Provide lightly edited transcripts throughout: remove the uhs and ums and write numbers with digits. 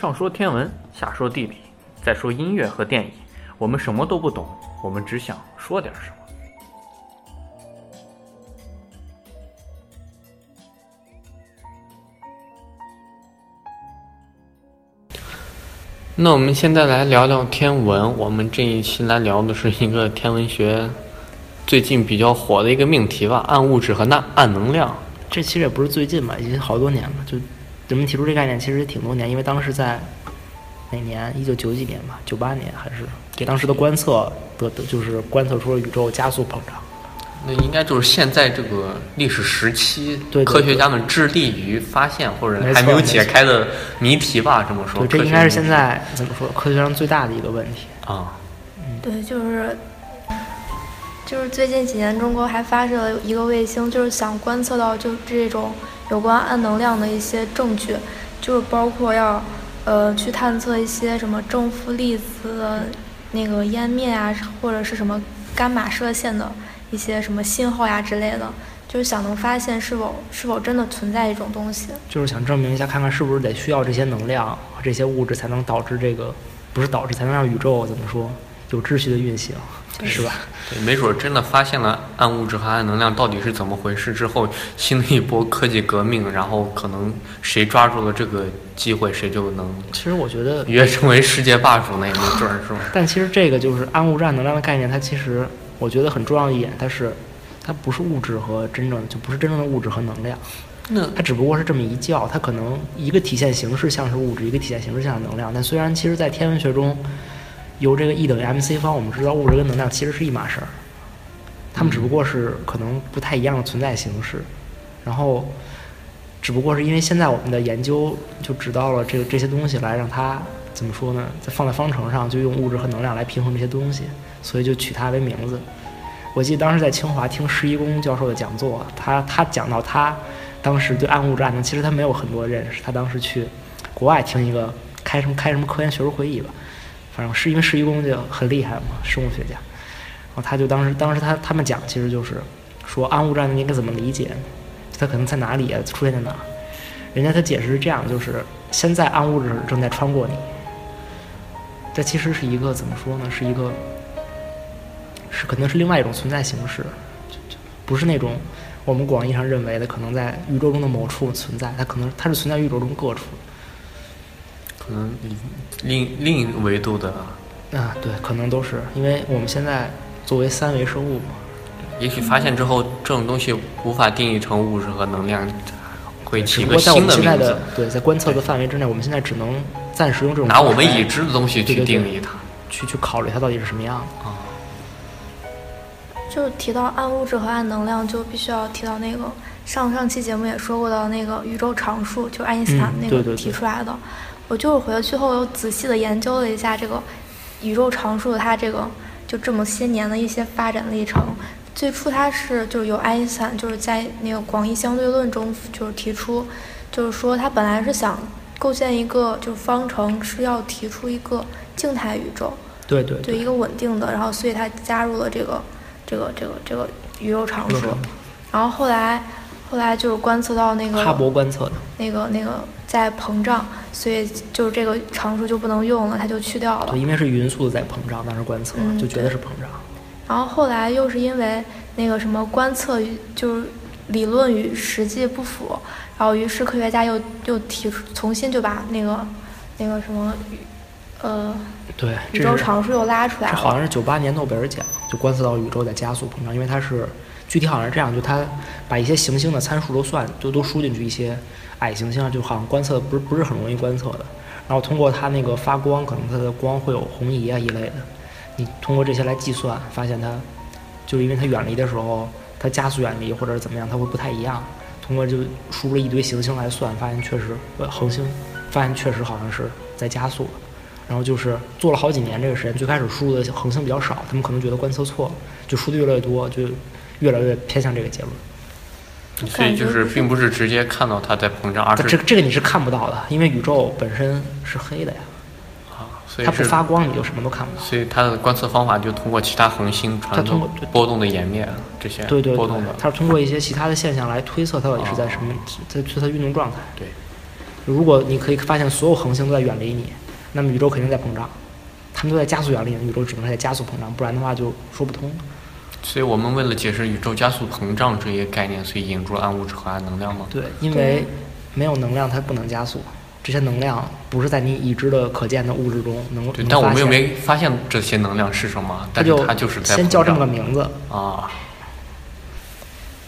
上说天文，下说地理，再说音乐和电影，我们什么都不懂，我们只想说点什么。那我们现在来聊聊天文，我们这一期来聊的是一个天文学最近比较火的一个命题吧，暗物质和暗能量。这其实也不是最近吧，已经好多年了，就人们提出这概念其实挺多年，因为当时在哪年？1990几年吧，98年还是？当时的观测就是观测出了宇宙加速膨胀。那应该就是现在这个历史时期，对科学家们致力于发现或者还没有解开的谜题吧，这么说。对，这应该是现在怎么说科学上最大的一个问题啊。嗯，对，就是最近几年，中国还发射了一个卫星，就是想观测到就这种有关暗能量的一些证据，就是包括要去探测一些什么正负粒子的那个湮灭啊，或者是什么伽马射线的一些什么信号呀之类的，就是想能发现是否真的存在一种东西，就是想证明一下，看看是不是得需要这些能量和这些物质才能导致这个，不是导致才能让宇宙怎么说？有秩序的运行，是吧？对，没准真的发现了暗物质和暗能量到底是怎么回事之后，新的一波科技革命，然后可能谁抓住了这个机会，谁就能。其实我觉得约成为世界霸主那一阵儿，是吧？但其实这个就是暗物质、暗能量的概念，它其实我觉得很重要一点，它不是物质和真正就不是真正的物质和能量，它只不过是这么一叫，它可能一个体现形式像是物质，一个体现形式像是能量。但虽然其实，在天文学中。由这个 E 等于 MC 方，我们知道物质跟能量其实是一码事儿，它们只不过是可能不太一样的存在形式，然后只不过是因为现在我们的研究就指到了这些东西来让它怎么说呢，在放在方程上就用物质和能量来平衡这些东西，所以就取它为名字。我记得当时在清华听施一公教授的讲座，他讲到他当时对暗物质暗能，其实他没有很多认识，他当时去国外听一个开什么科研学术会议吧。反正是因为施一公就很厉害嘛，生物学家，然后他就当时他们讲，其实就是说暗物质应该怎么理解，它可能在哪里啊，出现在哪？人家他解释是这样，就是现在暗物质正在穿过你，这其实是一个怎么说呢？是可能是另外一种存在形式，不是那种我们广义上认为的可能在宇宙中的某处存在，它是存在宇宙中各处。可能另一个维度的啊，对，可能都是因为我们现在作为三维生物嘛，也许发现之后这种东西无法定义成物质和能量，会起一个新的名字。对，在观测的范围之内，我们现在只能暂时用这种拿我们已知的东西去定义它，去考虑它到底是什么样的啊。就提到暗物质和暗能量，就必须要提到那个上期节目也说过的那个宇宙常数，就爱因斯坦那个提出来的。我就是回去后又仔细的研究了一下这个宇宙常数，它这个就这么些年的一些发展历程。最初它是就是由爱因斯坦就是在那个广义相对论中就是提出，就是说他本来是想构建一个就是方程，是要提出一个静态宇宙，对一个稳定的，然后所以他加入了这个宇宙常数，然后后来就是观测到那个哈勃观测的那个在膨胀，所以就是这个常数就不能用了，它就去掉了。对，因为是匀速的在膨胀，当时观测就觉得是膨胀。然后后来又是因为那个什么观测就是理论与实际不符，然后于是科学家又提出重新就把那个什么对宇宙常数又拉出来了。这好像是98年诺贝尔奖就观测到宇宙在加速膨胀，因为它是。具体好像是这样，就他把一些行星的参数都输进去，一些矮行星就好像观测不是很容易观测的。然后通过它那个发光，可能它的光会有红移啊一类的，你通过这些来计算，发现它就是因为它远离的时候，它加速远离或者怎么样，它会不太一样。通过就输入了一堆行星来算，发现确实恒星发现确实好像是在加速。然后就是做了好几年这个实验，最开始输入的恒星比较少，他们可能觉得观测错了，就输的越来越多就。越来越偏向这个结论，所以就是并不是直接看到它在膨胀，而是这个你是看不到的，因为宇宙本身是黑的呀，啊，所以它不发光，你就什么都看不到。所以它的观测方法就通过其他恒星传统波动的演灭这些，对波动的，它是通过一些其他的现象来推测它到底是在什么，在推测运动状态。对，如果你可以发现所有恒星都在远离你，那么宇宙肯定在膨胀，它们都在加速远离你，宇宙只能在加速膨胀，不然的话就说不通。所以我们为了解释宇宙加速膨胀这一概念，所以引入暗物质和暗能量吗？对，因为没有能量它不能加速，这些能量不是在你已知的可见的物质中能。对，但我们又没发现这些能量是什么，但是它就是在先叫这么个名字啊。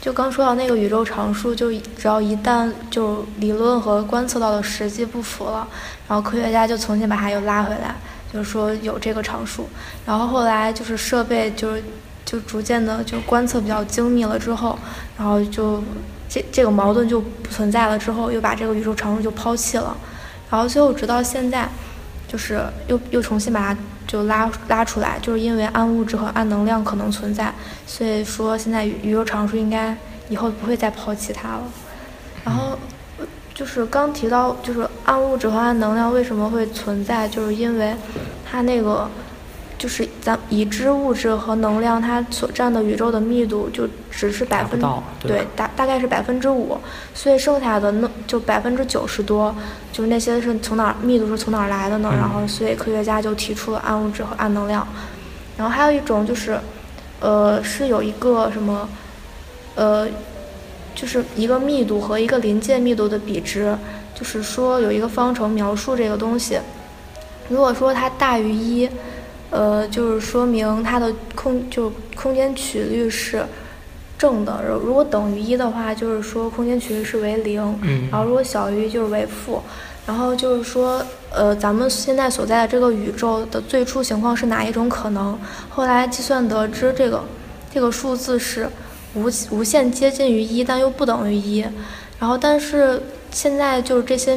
就刚说到那个宇宙常数，就只要一旦就理论和观测到的实际不符了，然后科学家就重新把它又拉回来，就是说有这个常数。然后后来就是设备就逐渐的就观测比较精密了之后，然后就这个矛盾就不存在了之后，又把这个宇宙常数就抛弃了。然后最后直到现在，就是又重新把它就拉出来，就是因为暗物质和暗能量可能存在，所以说现在宇宙常数应该以后不会再抛弃它了。然后就是刚提到就是暗物质和暗能量为什么会存在，就是因为它那个就是咱已知物质和能量它所占的宇宙的密度就只是对，大概是5%，所以剩下的那就90%多，就是那些是从哪密度是从哪来的呢？然后所以科学家就提出了暗物质和暗能量。然后还有一种就是，是有一个什么，就是一个密度和一个临界密度的比值，就是说有一个方程描述这个东西，如果说它大于1，就是说明它的空间曲率是正的，如果等于1的话，就是说空间曲率是为0，然后如果小于1就是为负。然后就是说，咱们现在所在的这个宇宙的最初情况是哪一种可能？后来计算得知，这个数字是无限接近于1，但又不等于1。然后，但是现在就是这些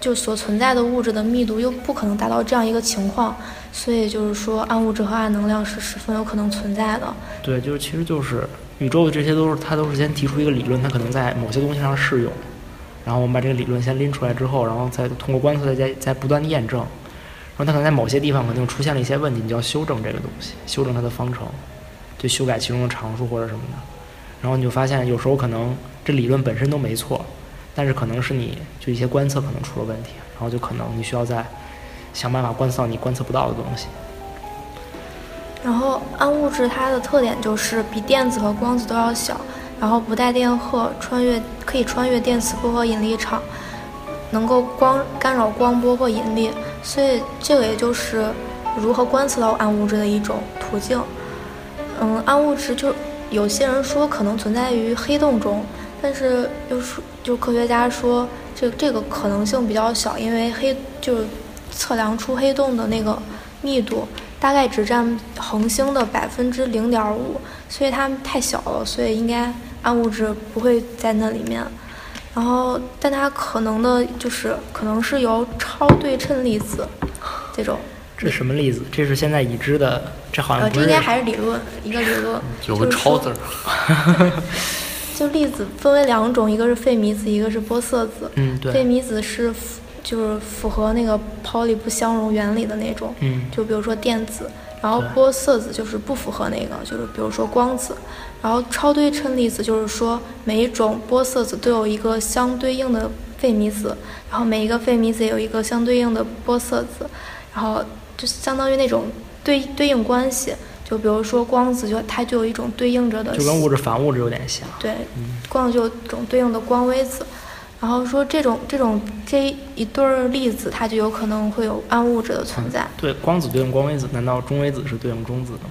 就所存在的物质的密度又不可能达到这样一个情况。所以就是说，暗物质和暗能量是十分有可能存在的。对，就是其实就是宇宙的这些它都是先提出一个理论，它可能在某些东西上适用，然后我们把这个理论先拎出来之后，然后再通过观测再不断的验证，然后它可能在某些地方可能出现了一些问题，你就要修正这个东西，修正它的方程，就修改其中的常数或者什么的，然后你就发现有时候可能这理论本身都没错，但是可能是你就一些观测可能出了问题，然后就可能你需要再想办法观测到你观测不到的东西。然后暗物质它的特点就是比电子和光子都要小，然后不带电荷，可以穿越电磁波和引力场，能够干扰光波或引力，所以这个也就是如何观测到暗物质的一种途径。暗物质就有些人说可能存在于黑洞中，但是又说就科学家说这个可能性比较小，因为就是测量出黑洞的那个密度大概只占恒星的0.5%，所以它们太小了，所以应该暗物质不会在那里面。然后，但它可能的就是可能是由超对称粒子这种。这是什么粒子？这是现在已知的，这好像不是。这应该还是理论。有个超字。就粒子分为2种，一个是费米子，一个是玻色子。对。费米子是。就是符合那个泡利不相容原理的那种，就比如说电子，然后玻色子就是不符合那个，就是比如说光子，然后超对称粒子就是说每一种玻色子都有一个相对应的费米子，然后每一个费米子有一个相对应的玻色子，然后就相当于那种对应关系，就比如说光子它就有一种对应着的，就跟物质反物质有点像，对，光子就有一种对应的光微子。然后说这一对粒子，它就有可能会有暗物质的存在。对，光子对应光微子，难道中微子是对应中子的吗？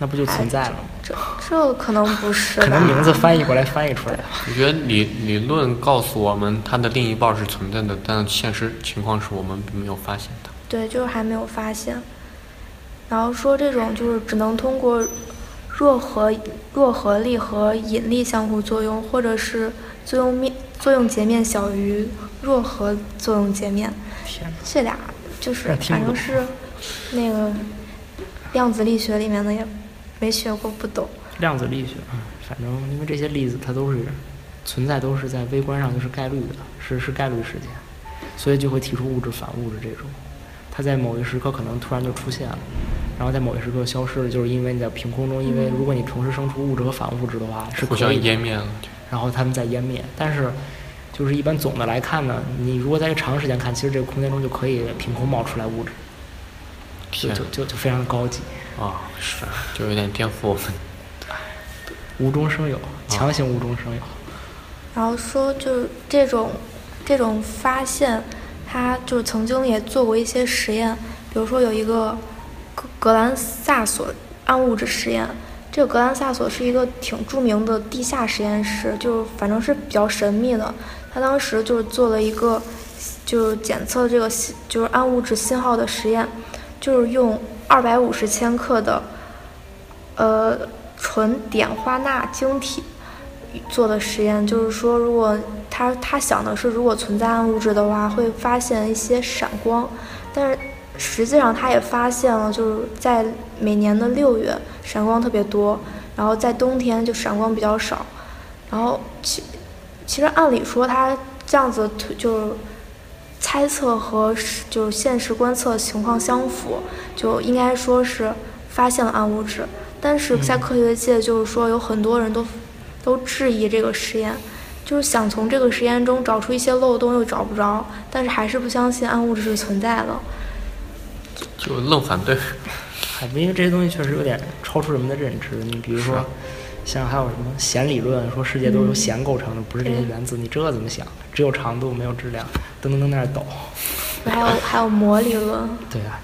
那不就存在了吗？这可能不是吧。可能名字翻译过来翻译出来的。我觉得理论告诉我们它的另一半是存在的，但现实情况是我们没有发现它。对，就是还没有发现。然后说这种就是只能通过弱合力和引力相互作用，或者是作用截面小于弱合作用截面，这俩就是反正是那个量子力学里面的也没学过，不懂。量子力学，反正因为这些粒子它都是存在，都是在微观上就是概率的，是概率事件，所以就会提出物质反物质这种。它在某一时刻可能突然就出现了，然后在某一时刻消失了，就是因为你在凭空中，因为如果你同时生出物质和反物质的话，是互相湮灭了。然后他们在湮灭，但是就是一般总的来看呢，你如果在长时间看，其实这个空间中就可以凭空冒出来物质，就非常的高级啊，是，就有点颠覆我们，无中生有，强行无中生有。然后说就是这种发现，他就是曾经也做过一些实验，比如说有一个格兰萨索暗物质实验。这个格兰萨索是一个挺著名的地下实验室，就是反正是比较神秘的。他当时就是做了一个，就是检测这个就是暗物质信号的实验，就是用250千克的，纯碘化钠晶体做的实验。就是说，如果他想的是，如果存在暗物质的话，会发现一些闪光，但是实际上他也发现了，就是在每年的6月。闪光特别多，然后在冬天就闪光比较少，然后其实按理说它这样子就是猜测和就是现实观测情况相符，就应该说是发现了暗物质，但是在科学界就是说有很多人都质疑这个实验，就是想从这个实验中找出一些漏洞又找不着，但是还是不相信暗物质是存在的，就愣反对。因为这些东西确实有点超出人们的认知，你比如说，像还有什么弦理论，说世界都是由弦构成的，不是这些原子，你这怎么想？只有长度没有质量，噔噔噔那儿抖。还有模理论。对啊，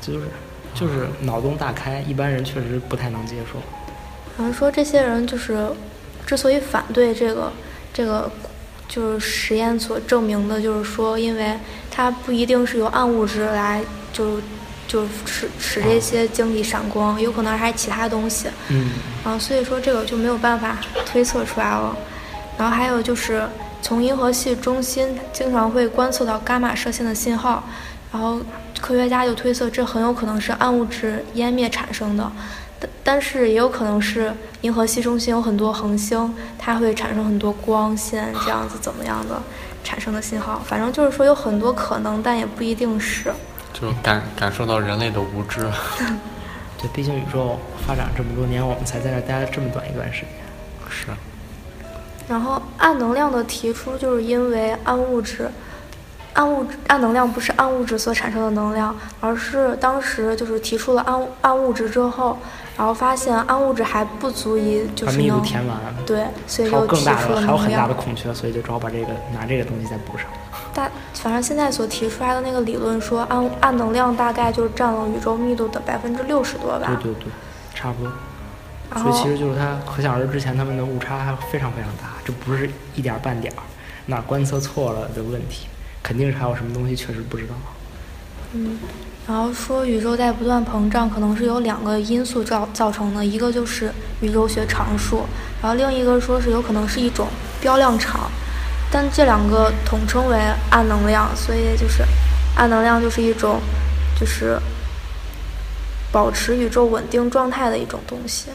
就是脑洞大开，一般人确实不太能接受。好像说这些人就是，之所以反对这个，就是实验所证明的，就是说，因为它不一定是由暗物质来就使这些晶体闪光，有可能还是其他东西，所以说这个就没有办法推测出来了。然后还有就是从银河系中心经常会观测到伽马射线的信号，然后科学家就推测这很有可能是暗物质湮灭产生的，但是也有可能是银河系中心有很多恒星，它会产生很多光线，这样子怎么样的产生的信号，反正就是说有很多可能，但也不一定是。就是感受到人类的无知，对，毕竟宇宙发展这么多年，我们才在这待了这么短一段时间。是。然后暗能量的提出，就是因为暗能量不是暗物质所产生的能量，而是当时就是提出了暗物质之后，然后发现暗物质还不足以就是能把密度填完，对，所以又提出了能量，还有很大的空缺，所以就只好把拿这个东西再补上。反正现在所提出来的那个理论说，暗能量大概就是占了宇宙密度的60%多吧。对对对，差不多。所以其实就是它可想而知，之前他们的误差还非常非常大，这不是一点半点哪观测错了的问题，肯定是还有什么东西确实不知道。然后说宇宙在不断膨胀，可能是有2个因素造成的，一个就是宇宙学常数，然后另一个说是有可能是一种标量场。但这2个统称为暗能量，所以就是暗能量就是一种就是保持宇宙稳定状态的一种东西。